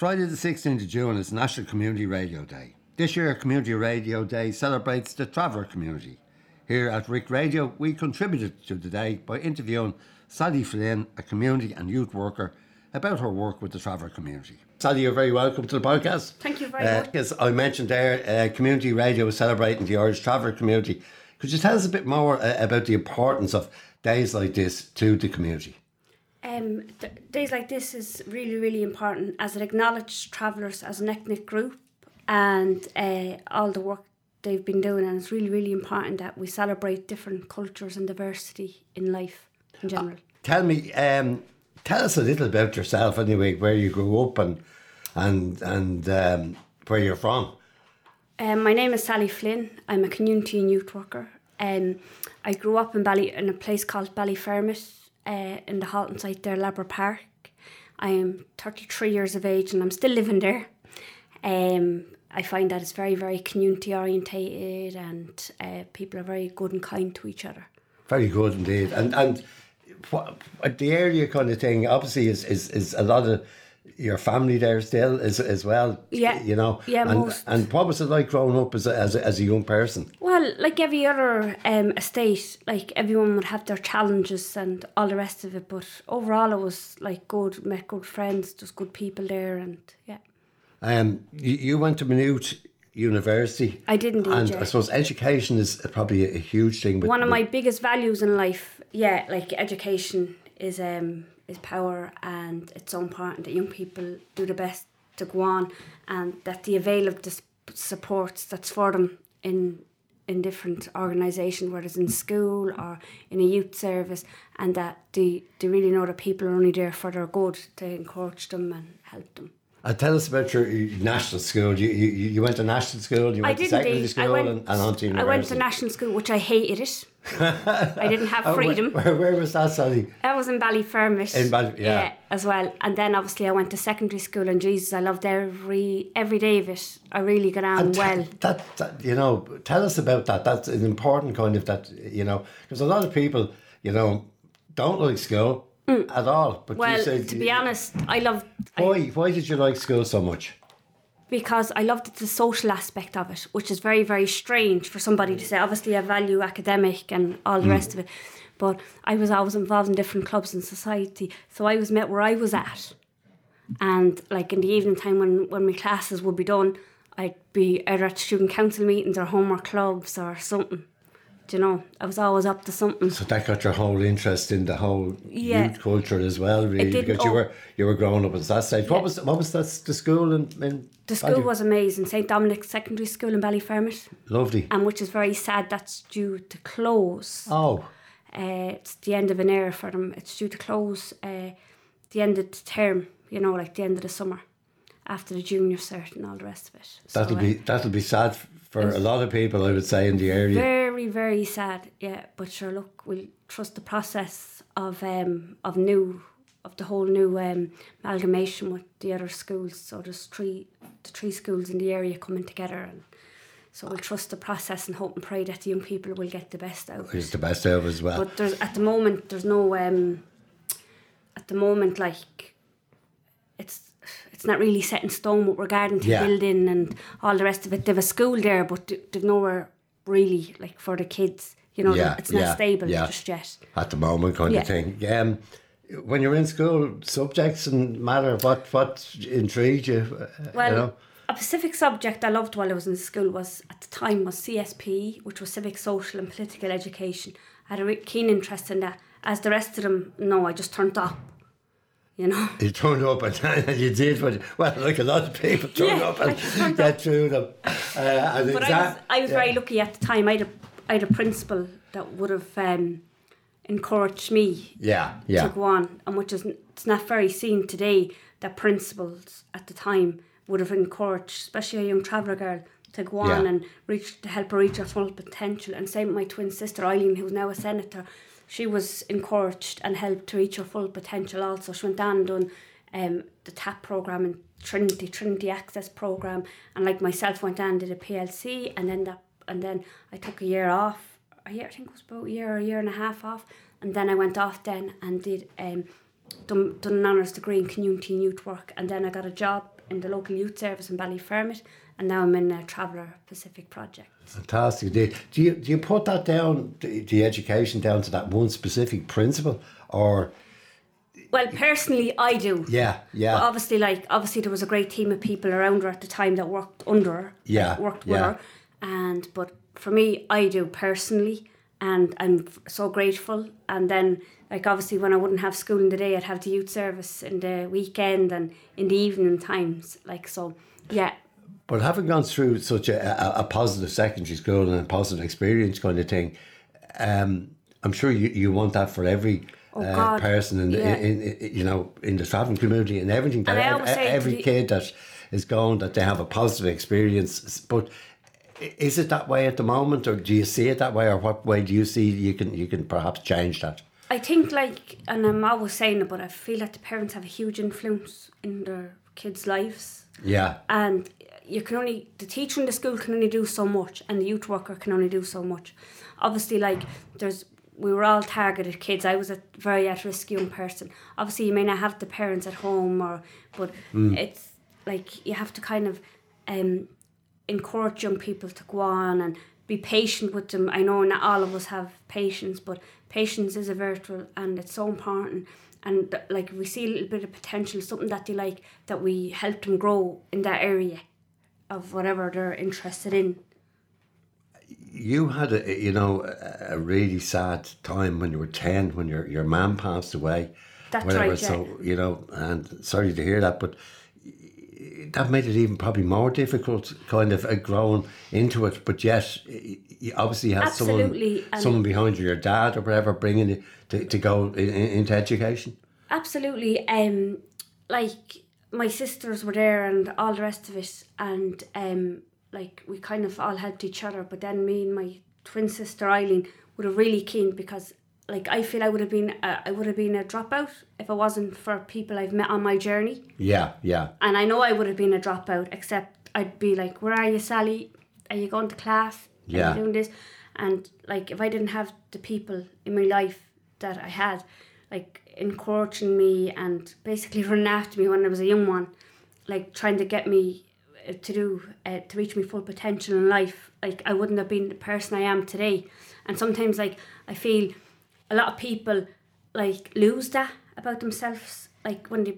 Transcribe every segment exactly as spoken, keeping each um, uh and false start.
Friday the sixteenth of June is National Community Radio Day. This year, Community Radio Day celebrates the Traveler community. Here at Rick Radio, we contributed to the day by interviewing Sally Flynn, a community and youth worker, about her work with the Traveller community. Sally, you're very welcome to the podcast. Thank you very uh, much. As I mentioned there, uh, Community Radio is celebrating the Irish Traveller community. Could you tell us a bit more uh, about the importance of days like this to the community? Um, th- days like this is really, really important as it acknowledges travellers as an ethnic group and uh, all the work they've been doing, and it's really, really important that we celebrate different cultures and diversity in life in general. Uh, tell me... Um, Tell us a little about yourself anyway, where you grew up and and and um, where you're from. Um, my name is Sally Flynn. I'm a community and youth worker. Um, I grew up in Bally in a place called Ballyfermot, uh, in the Halton site there, Labre Park. I am thirty-three years of age and I'm still living there. Um, I find that it's very, very community orientated and uh, people are very good and kind to each other. Very good indeed. And and. What, the area kind of thing obviously is, is, is a lot of your family there still as as well. Yeah, you know. Yeah, and, most. And what was it like growing up as a, as a, as a young person? Well, like every other um, estate, like everyone would have their challenges and all the rest of it. But overall, it was like good. Met good friends, just good people there, and yeah. Um, you, you went to Maynooth University. I did indeed. And yeah. I suppose education is probably a, a huge thing. With, One of my with, biggest values in life. Yeah, like education is um is power, and it's so important that young people do the best to go on, and that they avail of the supports that's for them in in different organisations, whether it's in school or in a youth service, and that they, they really know that people are only there for their good, to encourage them and help them. Uh, tell us about your, your national school. You, you you went to national school, you went to secondary school, I went, and, and on to university. I went to national school, which I hated it. I didn't have freedom. Where, where, where was that, Sally? I was in Ballyfermot. In Bally, yeah. yeah. As well. And then obviously I went to secondary school, and Jesus, I loved every every day of it. I really got on and well. That, that, that, you know, tell us about that. That's an important kind of that, you know, because a lot of people, you know, don't like school. Mm. At all. But well, you said, to be honest, I loved... Why I, Why did you like school so much? Because I loved the social aspect of it, which is very, very strange for somebody to say. Obviously, I value academic and all the mm. rest of it. But I was always involved in different clubs in society, so I was met where I was at. And, like, in the evening time when, when my classes would be done, I'd be either at student council meetings or homework clubs or something. You know, I was always up to something. So that got your whole interest in the whole yeah. youth culture as well, really, because oh, you were you were growing up in that side. Yeah. What was what was that, the school in, in the school Bally? Was amazing. Saint Dominic's Secondary School in Ballyfermot. Lovely. And which is very sad, that's due to close. Oh, uh, it's the end of an era for them. It's due to close uh, the end of the term. You know, like the end of the summer, after the junior cert and all the rest of it. That'll so, be uh, that'll be sad for a lot of people, I would say, in the area. Very, very sad, yeah. But sure, look, we'll trust the process of um of new of the whole new um amalgamation with the other schools. So there's three the three schools in the area coming together, and so we'll trust the process and hope and pray that the young people will get the best out. It's the best out as well. But there's at the moment there's no um at the moment like it's. It's not really set in stone with regarding to yeah. building and all the rest of it. They have a school there, but they've nowhere really like for the kids. You know, yeah, it's not yeah, stable yeah. just yet. At the moment, kind yeah. of thing. Um, when you're in school, subjects and matter. What what intrigued you? Well, you know? A specific subject I loved while I was in school was at the time was C S P, which was civic, social, and political education. I had a keen interest in that. As the rest of them, no, I just turned off. You know, you turned up and you did what, well, like a lot of people turned yeah, up and get through them. Uh, and but I was, I was yeah. very lucky at the time. I had a, I had a principal that would have um, encouraged me yeah, yeah. to go on, and which is it's not very seen today that principals at the time would have encouraged, especially a young traveller girl, to go on yeah. and reach to help her reach her full potential. And same with my twin sister Eileen, who's now a senator. She was encouraged and helped to reach her full potential also. She went down and done um, the T A P programme and Trinity, Trinity Access Programme. And like myself, went down and did a P L C. And then that, and then I took a year off. A year, I think it was about a year or a year and a half off. And then I went off then and did um, done, done an honours degree in community and youth work, and then I got a job in the local youth service in Ballyfermot, and now I'm in a Traveler Pacific project. Fantastic. Do you, do you put that down, the education, down to that one specific principle, or...? Well, personally, I do. Yeah, yeah. But obviously, like, obviously there was a great team of people around her at the time that worked under her, yeah, like, worked yeah. with her, and but for me, I do personally, and I'm so grateful. And then, like, obviously, when I wouldn't have school in the day, I'd have the youth service in the weekend and in the evening times, like, so, yeah. But having gone through such a, a, a positive secondary school and a positive experience kind of thing, um, I'm sure you, you want that for every... Oh, uh, person in, yeah. in, in you know in the travelling community and everything, that and every, every the, kid that is going, that they have a positive experience. But is it that way at the moment, or do you see it that way, or what way do you see you can you can perhaps change that? I think, like, and I'm always saying it, but I feel that the parents have a huge influence in their kids' lives. Yeah, and you can only the teacher in the school can only do so much, and the youth worker can only do so much. Obviously, like there's. We were all targeted kids. I was a very at-risk young person. Obviously, you may not have the parents at home, or but mm. it's like you have to kind of um, encourage young people to go on and be patient with them. I know not all of us have patience, but patience is a virtue, and it's so important. And th- like we see a little bit of potential, something that they like, that we help them grow in that area of whatever they're interested in. You had a you know a really sad time when you were ten, when your your mum passed away. That's whatever. Right. Yeah. So you know, and sorry to hear that, but that made it even probably more difficult, kind of uh, growing into it. But yet, you obviously had Absolutely. someone someone behind you, your dad or whatever, bringing you to to go in, in, into education. Absolutely, um, like my sisters were there and all the rest of it, and um. Like, we kind of all helped each other, but then me and my twin sister Eileen would have really keen, because, like, I feel I would have been a, I would have been a dropout if it wasn't for people I've met on my journey. Yeah, yeah. And I know I would have been a dropout, except I'd be like, "Where are you, Sally? Are you going to class? Are yeah. you doing this?" And, like, if I didn't have the people in my life that I had, like, encouraging me and basically running after me when I was a young one, like, trying to get me... to do uh, to reach my full potential in life, like, I wouldn't have been the person I am today. And sometimes, like, I feel a lot of people, like, lose that about themselves, like, when they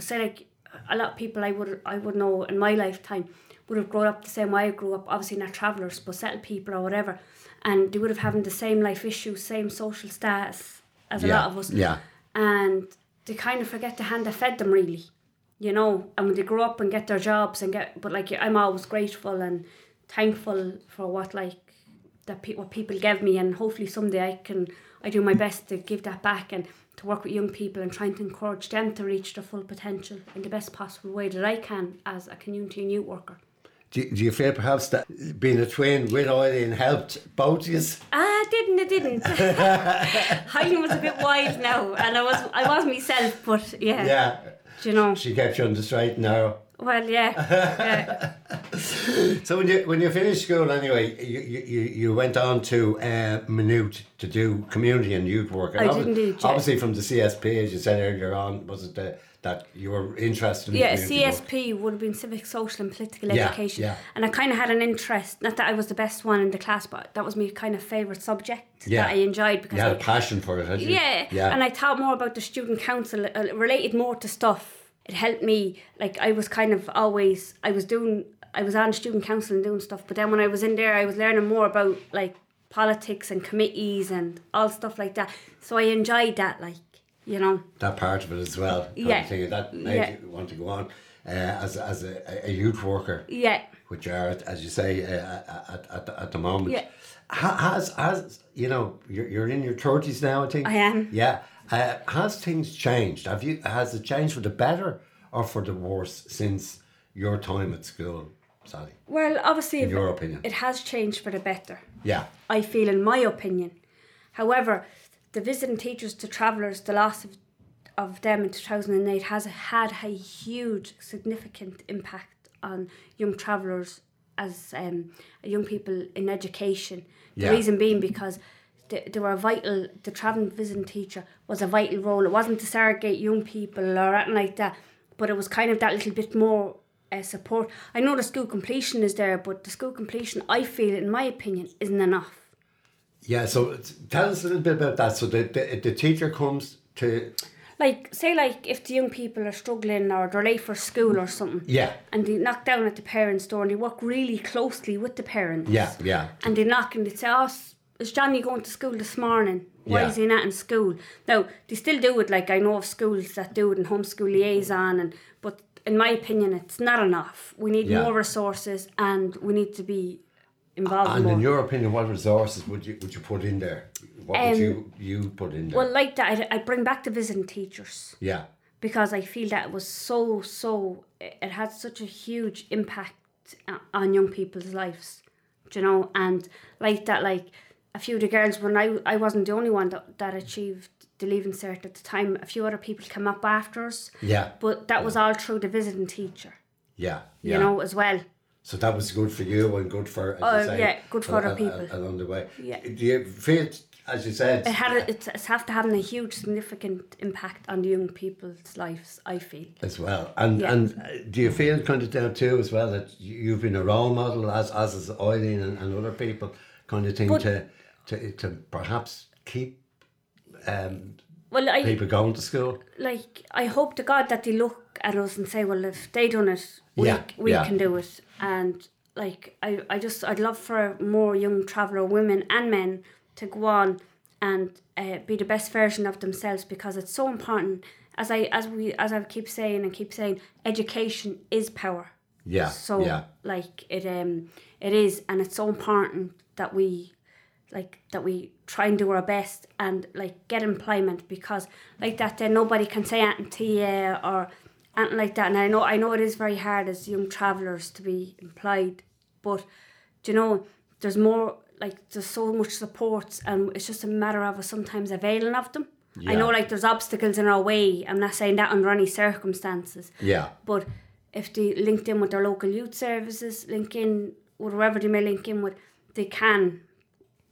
say, like, a lot of people I would I would know in my lifetime would have grown up the same way I grew up, obviously not travellers but settled people or whatever, and they would have having the same life issues, same social status as a yeah, lot of us, yeah and they kind of forget the hand that fed them, really. You know, and when they grow up and get their jobs and get, but like I'm always grateful and thankful for what like that pe- what people give me, and hopefully someday I can I do my best to give that back and to work with young people and trying to encourage them to reach their full potential in the best possible way that I can as a community and youth worker. Do you, do you feel perhaps that being a twin with Eileen helped both of us? Ah, didn't it? Didn't. Eileen was a bit wide now, and I was I was myself, but yeah. Yeah. Do you know? She kept you on the straight and narrow. Well, yeah. yeah. So when you when you finished school, anyway, you you, you went on to uh, Maynooth to do community and youth work. And I did indeed. Yeah. Obviously, from the C S P, as you said earlier on, was it the, that you were interested in? Yeah, C S P work? Would have been civic, social, and political yeah, education. Yeah. And I kind of had an interest. Not that I was the best one in the class, but that was my kind of favourite subject yeah. that I enjoyed, because you had I, a passion for it, had you? Yeah. yeah. And I thought more about the student council. It related more to stuff. It helped me, like, I was kind of always, I was doing, I was on student council and doing stuff, but then when I was in there, I was learning more about, like, politics and committees and all stuff like that. So I enjoyed that, like, you know. That part of it as well. Yeah. That made yeah. you want to go on uh, as, as a, a youth worker. Yeah. Which you are, as you say, uh, at, at, the, at the moment. Yeah. Has, has, you know, you're, you're in your thirties now, I think. I am. Yeah. Uh, has things changed? Have you? Has it changed for the better or for the worse since your time at school, Sally? Well, obviously, in your it, opinion, it has changed for the better. Yeah, I feel, in my opinion. However, the visiting teachers to travellers, the loss of, of them in two thousand and eight has had a huge, significant impact on young travellers as um, young people in education. The yeah. reason being because they, they were vital. The travelling visiting teacher was a vital role. It wasn't to segregate young people or anything like that, but it was kind of that little bit more uh, support. I know the school completion is there, but the school completion, I feel, in my opinion, isn't enough. Yeah, so tell us a little bit about that. So the, the, the teacher comes to... Like, say, like, if the young people are struggling or they're late for school or something. Yeah. And they knock down at the parents' door and they work really closely with the parents. Yeah, yeah. And they knock and they say, oh, is Johnny going to school this morning? Why yeah. is he not in school? Now, they still do it. Like, I know of schools that do it in homeschool liaison. and But in my opinion, it's not enough. We need yeah. more resources and we need to be involved and more. In your opinion, what resources would you would you put in there? What um, would you, you put in there? Well, like that, I'd, I'd bring back the visiting teachers. Yeah. Because I feel that it was so, so, it had such a huge impact on young people's lives, do you know? And like that, like a few of the girls, when I, I wasn't the only one that, that achieved the Leaving Cert at the time, a few other people came up after us. Yeah. But that was all through the visiting teacher. Yeah. yeah. You know, as well. So that was good for you and good for, as oh, you say, yeah, good for other people along the way. Yeah. Do you feel, as you said, it had a, it's it's after having a huge, significant impact on the young people's lives, I feel, as well. And yeah. and do you feel kind of down too, as well, that you've been a role model, as as is Eileen and, and other people, kind of thing, but, to to to perhaps keep um well, I, people going to school. Like, I hope to God that they look at us and say, well, if they done it, we yeah, we yeah. can do it. And like, I, I just, I'd love for more young traveller women and men to go on and uh, be the best version of themselves, because it's so important. As I as we as I keep saying and keep saying, education is power. Yeah. So yeah. like it um it is, and it's so important that we like that we try and do our best and like get employment, because like that then nobody can say anything to you or anything like that. And I know I know it is very hard as young travellers to be employed, but do you know, there's more, like there's so much supports, and it's just a matter of us sometimes availing of them. Yeah. I know, like, there's obstacles in our way. I'm not saying that under any circumstances. Yeah. But if they link in with their local youth services, link in with whoever they may link in with, they can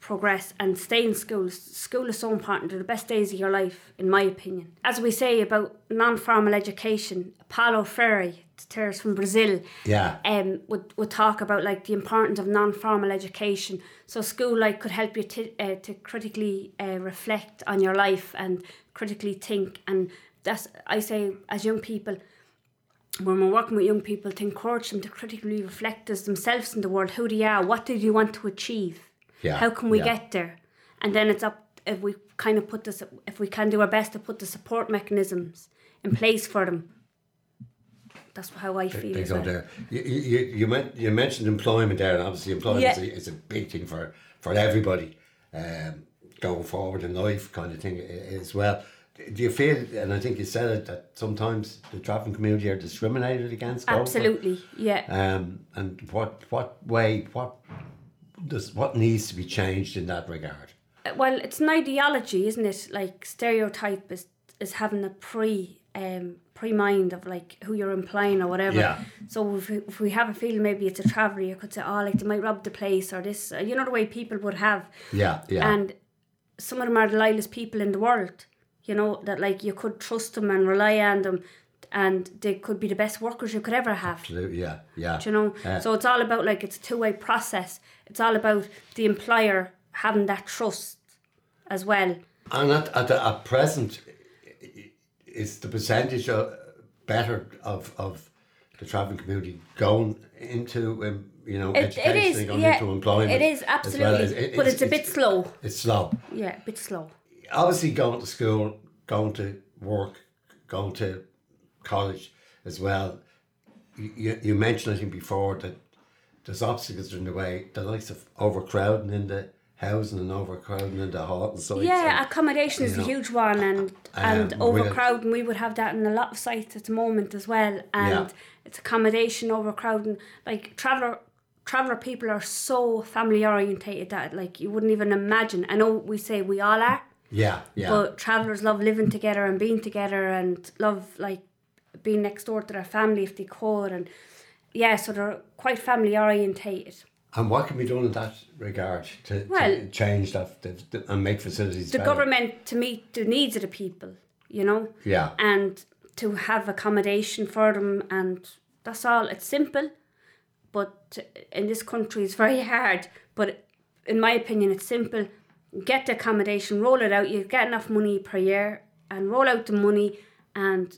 progress and stay in school. School is so important. They're the best days of your life, in my opinion. As we say about non-formal education, Paulo Freire, the terrorist from Brazil, yeah, um, would, would talk about like the importance of non-formal education. So school like could help you t- uh, to critically uh, reflect on your life and critically think. And that's, I say, as young people, when we're working with young people, to encourage them to critically reflect as themselves in the world, who they are, what did you want to achieve. Yeah, how can we yeah. get there? And then it's up, if we kind of put this, if we can do our best to put the support mechanisms in place for them. That's how I feel. They, they go there. You, you, you, meant, you mentioned employment there, and obviously employment yeah. is, a, is a big thing for, for everybody um, going forward in life, kind of thing as well. Do you feel, and I think you said it, that sometimes the travelling community are discriminated against? Absolutely, also? yeah. Um, and what what way, what... Does, what needs to be changed in that regard? Well, it's an ideology, isn't it? Like, stereotype is, is having a pre um pre-mind of like who you're implying or whatever. Yeah. So if, if we have a feeling maybe it's a traveller, you could say, oh, like they might rob the place or this. You know the way people would have. Yeah, yeah. And some of them are the loyalest people in the world. You know, that like you could trust them and rely on them, and they could be the best workers you could ever have. Absolutely, yeah, yeah. Do you know? Uh, so it's all about, like, it's a two-way process. It's all about the employer having that trust as well. And at at, the, at present, is the percentage of, better of, of the travelling community going into, um, you know, it, education it is, and going yeah, into employment? It is, absolutely. Well as, it, but it's, it's a bit it's, slow. It's slow. Yeah, a bit slow. Obviously going to school, going to work, going to college as well. You, you mentioned, I think, before that there's obstacles in the way, the likes of overcrowding in the housing and overcrowding in the hall and sites. Yeah, and, accommodation is know, a huge one, and, and um, overcrowding, we would have that in a lot of sites at the moment as well. And yeah. it's accommodation, overcrowding. Like, traveller traveller people are so family orientated that, like, you wouldn't even imagine. I know we say we all are. Yeah, yeah. But travellers love living together and being together and love, like, being next door to their family if they could, and yeah, so they're quite family orientated. And what can be done in that regard to, well, to change that to, to, and make facilities the better? The government to meet the needs of the people, you know? Yeah. And to have accommodation for them, and that's all. It's simple, but in this country it's very hard. But in my opinion, it's simple. Get the accommodation, roll it out. You get enough money per year and roll out the money and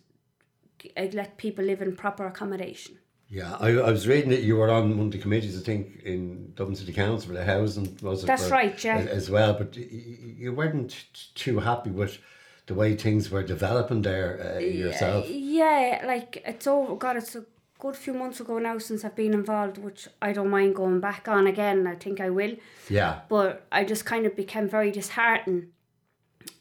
let people live in proper accommodation. Yeah, I, I was reading that you were on one of the committees, I think, in Dublin City Council for the housing, was it? That's for, right, yeah. As well, but you weren't too happy with the way things were developing there uh, yourself. Yeah, like, it's over, God, it's a good few months ago now since I've been involved, which I don't mind going back on again, I think I will. Yeah. But I just kind of became very disheartened.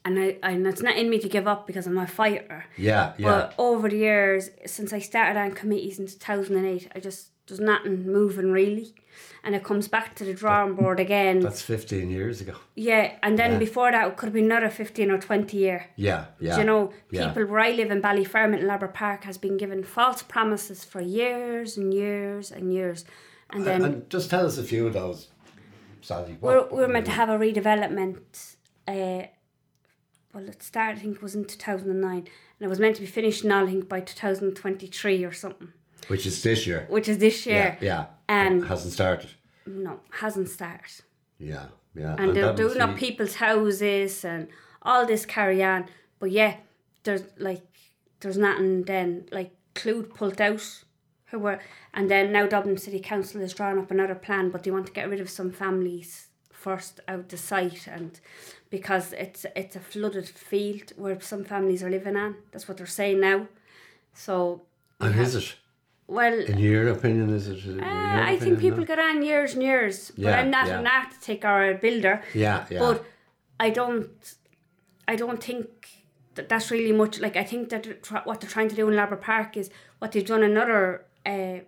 And I and it's not in me to give up because I'm a fighter. Yeah, yeah. But over the years, since I started on committees in two thousand eight, I just, there's nothing moving really. And it comes back to the drawing board again. That's fifteen years ago. Yeah, and then yeah. before that, it could have been another fifteen or twenty year. Yeah, yeah. Do you know, people yeah. where I live in Ballyfermot in Labre Park has been given false promises for years and years and years. And then... And, and just tell us a few of those, Sally. What, we're, we're meant to have a redevelopment... Uh, Well, it started, I think, was in two thousand nine, and it was meant to be finished now, I think, by two thousand twenty-three or something. Which is this year. Which is this year. Yeah, yeah. Um, it hasn't started. No, hasn't started. Yeah, yeah. And, and they're doing up people's houses and all this carry on. But yeah, there's, like, there's nothing then, like, Clued pulled out. Who were, and then now Dublin City Council is drawing up another plan, but they want to get rid of some families first out the site, and because it's it's a flooded field where some families are living on. That's what they're saying now. So and have, is it? Well, in your opinion, is it? Uh, I think people get on years and years. Yeah, but I'm not yeah. an architect or a builder. Yeah, yeah. But I don't, I don't think that that's really much. Like, I think that what they're trying to do in Labre Park is what they've done in other uh,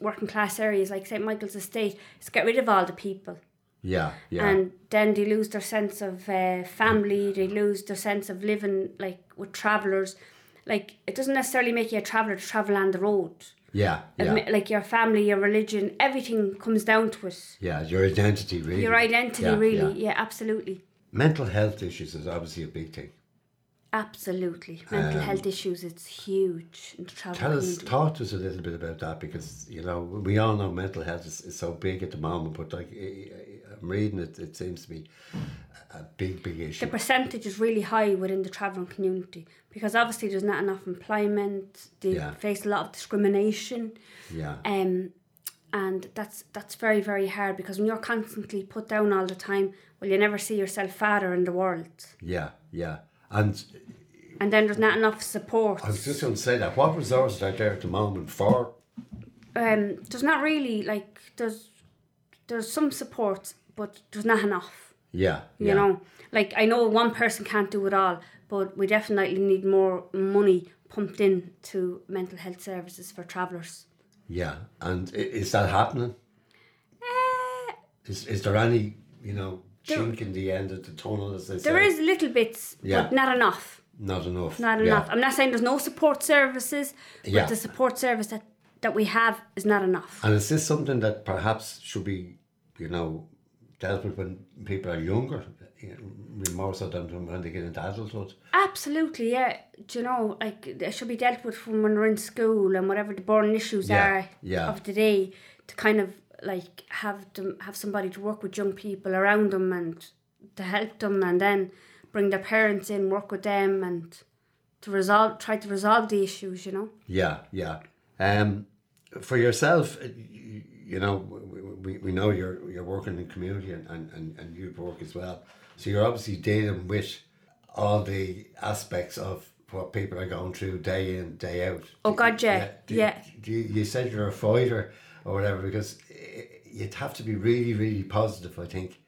working class areas, like Saint Michael's Estate, is get rid of all the people. Yeah, yeah. And then they lose their sense of uh, family, they lose their sense of living, like, with travellers. Like, it doesn't necessarily make you a traveller to travel on the road. Yeah, yeah. Like, your family, your religion, everything comes down to it. Yeah, your identity, really. Your identity, yeah, really. Yeah. yeah, absolutely. Mental health issues is obviously a big thing. Absolutely. Mental um, health issues, it's huge in the travel tell us, community. Talk to us a little bit about that, because, you know, we all know mental health is, is so big at the moment, but, like, I'm reading it, it seems to be a big, big issue. The percentage is really high within the travelling community, because obviously there's not enough employment, they yeah. face a lot of discrimination. Yeah. Um, and that's that's very, very hard, because when you're constantly put down all the time, well, you never see yourself farther in the world. Yeah, yeah. And and then there's not enough support. I was just going to say that. What resources are there at the moment for? Um, there's not really, like, there's there's some support, but there's not enough. Yeah, you yeah. know, like, I know one person can't do it all, but we definitely need more money pumped in to mental health services for travellers. Yeah, and is that happening? Uh, is is there any, you know, chink in the end of the tunnel, as they say? There is little bits, yeah. but not enough. Not enough. Not enough. Yeah. I'm not saying there's no support services, but yeah. the support service that, that we have is not enough. And is this something that perhaps should be, you know, dealt with when people are younger, more so than when they get into adulthood? Absolutely, yeah. Do you know, like, it should be dealt with from when they're in school and whatever the burning issues yeah. are yeah. of the day, to kind of, like, have them, have somebody to work with young people around them and to help them, and then bring their parents in, work with them, and to resolve, try to resolve the issues, you know? Yeah, yeah. Um, for yourself, you know, we we know you're you're working in community and, and, and youth work as well. So you're obviously dealing with all the aspects of what people are going through day in, day out. Oh, God, yeah, do, yeah. Do you, you said you're a fighter or whatever, because you'd have to be really, really positive, I think,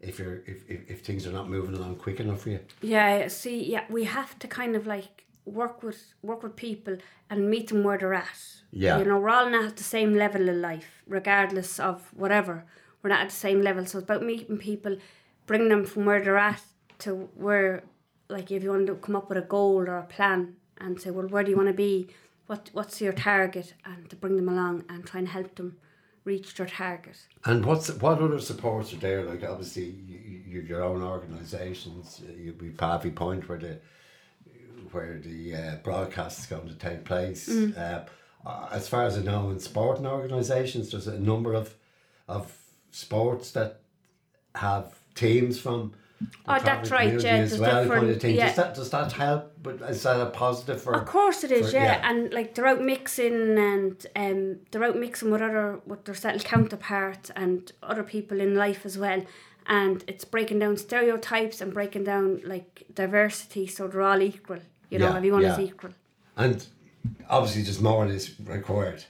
if you're if, if, if things are not moving along quick enough for you. Yeah, see, yeah, we have to kind of, like, work with work with people and meet them where they're at. Yeah. You know, we're all not at the same level of life, regardless of whatever. We're not at the same level. So it's about meeting people, bringing them from where they're at to where, like, if you want to come up with a goal or a plan and say, well, where do you want to be? What what's your target, and to bring them along and try and help them reached our target. And what's what other supports are there? Like, obviously, you, you, your own organisations, you'd be Pavee Point where the where the uh, broadcast is going to take place. Mm. Uh, as far as I know, in sporting organisations, there's a number of of sports that have teams from. Oh, that's right, yeah. As well, kind of thing. Yeah. Does that does that help? But is that a positive for? Of course it is, for, yeah. yeah. And like they're out mixing, and um, they're out mixing with other with their settled counterparts and other people in life as well, and it's breaking down stereotypes and breaking down like diversity, so they're all equal. You know, yeah, everyone yeah. is equal. And obviously, just more is required.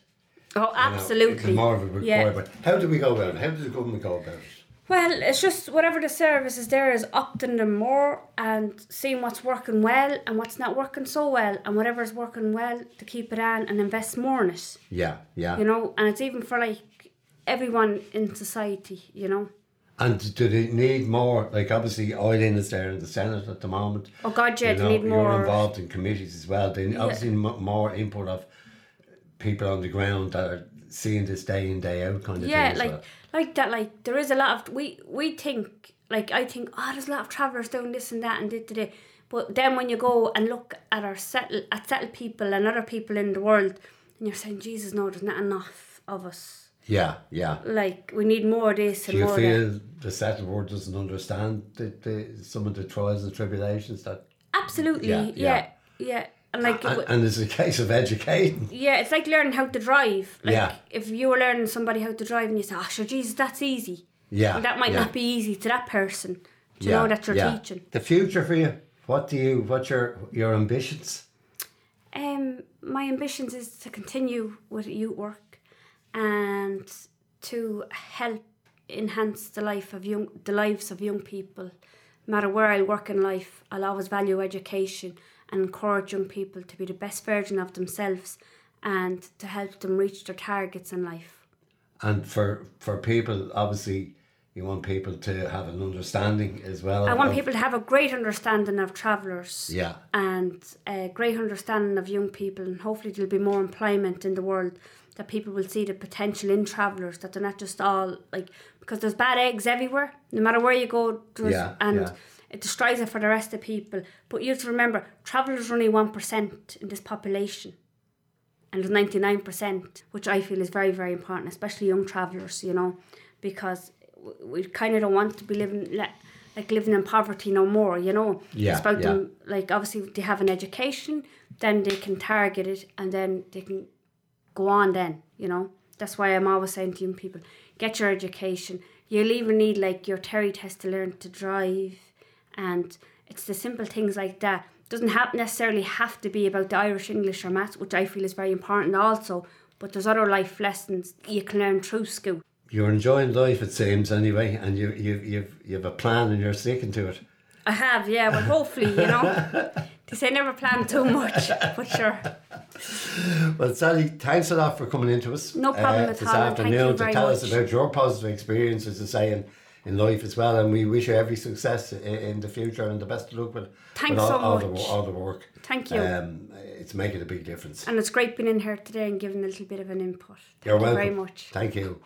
Oh, absolutely. You know, more of it required. Yeah. But how do we go about it? How does the government go about it? Well, it's just whatever the service is there is opting them more and seeing what's working well and what's not working so well, and whatever's working well to keep it on and invest more in it. Yeah, yeah. You know, and it's even for like everyone in society, you know. And do they need more? Like, obviously, Eileen is there in the Senate at the moment. Oh, God, yeah, you know, they need more. You're involved in committees as well. They yeah. obviously need more input of people on the ground that are seeing this day in, day out kind of yeah, thing. Yeah, like... Well. Like that, like there is a lot of we we think like I think oh there's a lot of travellers doing this and that and did today, but then when you go and look at our settle at settled people and other people in the world, and you're saying Jesus no, there's not enough of us. Yeah, yeah. Like we need more of this. Do and you more feel that. The settled world doesn't understand the, the some of the trials and tribulations that? Absolutely, yeah, yeah, yeah. yeah. And like and, and it's a case of educating. Yeah, it's like learning how to drive. Like yeah. if you were learning somebody how to drive and you say, oh, sure, Jesus, that's easy. Yeah. And that might yeah. not be easy to that person to yeah. know that you're yeah. teaching. The future for you, what do you, what's your, your ambitions? Um, my ambitions is to continue with youth work and to help enhance the life of young, the lives of young people. No matter where I work in life, I'll always value education and encourage young people to be the best version of themselves and to help them reach their targets in life. And for for people, obviously, you want people to have an understanding as well. I want of, people to have a great understanding of travellers. Yeah. And a great understanding of young people, and hopefully there'll be more employment in the world, that people will see the potential in travellers, that they're not just all, like, because there's bad eggs everywhere, no matter where you go. Yeah, and. Yeah. It destroys it for the rest of people. But you have to remember, travellers are only one percent in this population. And there's ninety-nine percent, which I feel is very, very important, especially young travellers, you know, because we kind of don't want to be living like living in poverty no more, you know. Yeah, it's about yeah. them, like, obviously, they have an education, then they can target it, and then they can go on then, you know. That's why I'm always saying to young people, get your education. You'll even need, like, your theory test to learn to drive. And it's the simple things like that. Doesn't have, necessarily have to be about the Irish, English or maths, which I feel is very important also. But there's other life lessons you can learn through school. You're enjoying life, it seems, anyway. And you, you, you've you've a plan and you're sticking to it. I have, yeah. Well, hopefully, you know. They say never plan too much, but sure. Well, Sally, thanks a lot for coming into us. No problem uh, at all. This afternoon thank you very to tell much. Us about your positive experiences of saying... in life as well, and we wish you every success in the future and the best of luck with, thanks with all, so much. All, the, all the work. Thank you. Um, it's making a big difference. And it's great being in here today and giving a little bit of an input. Thank You're you welcome. Very much. Thank you.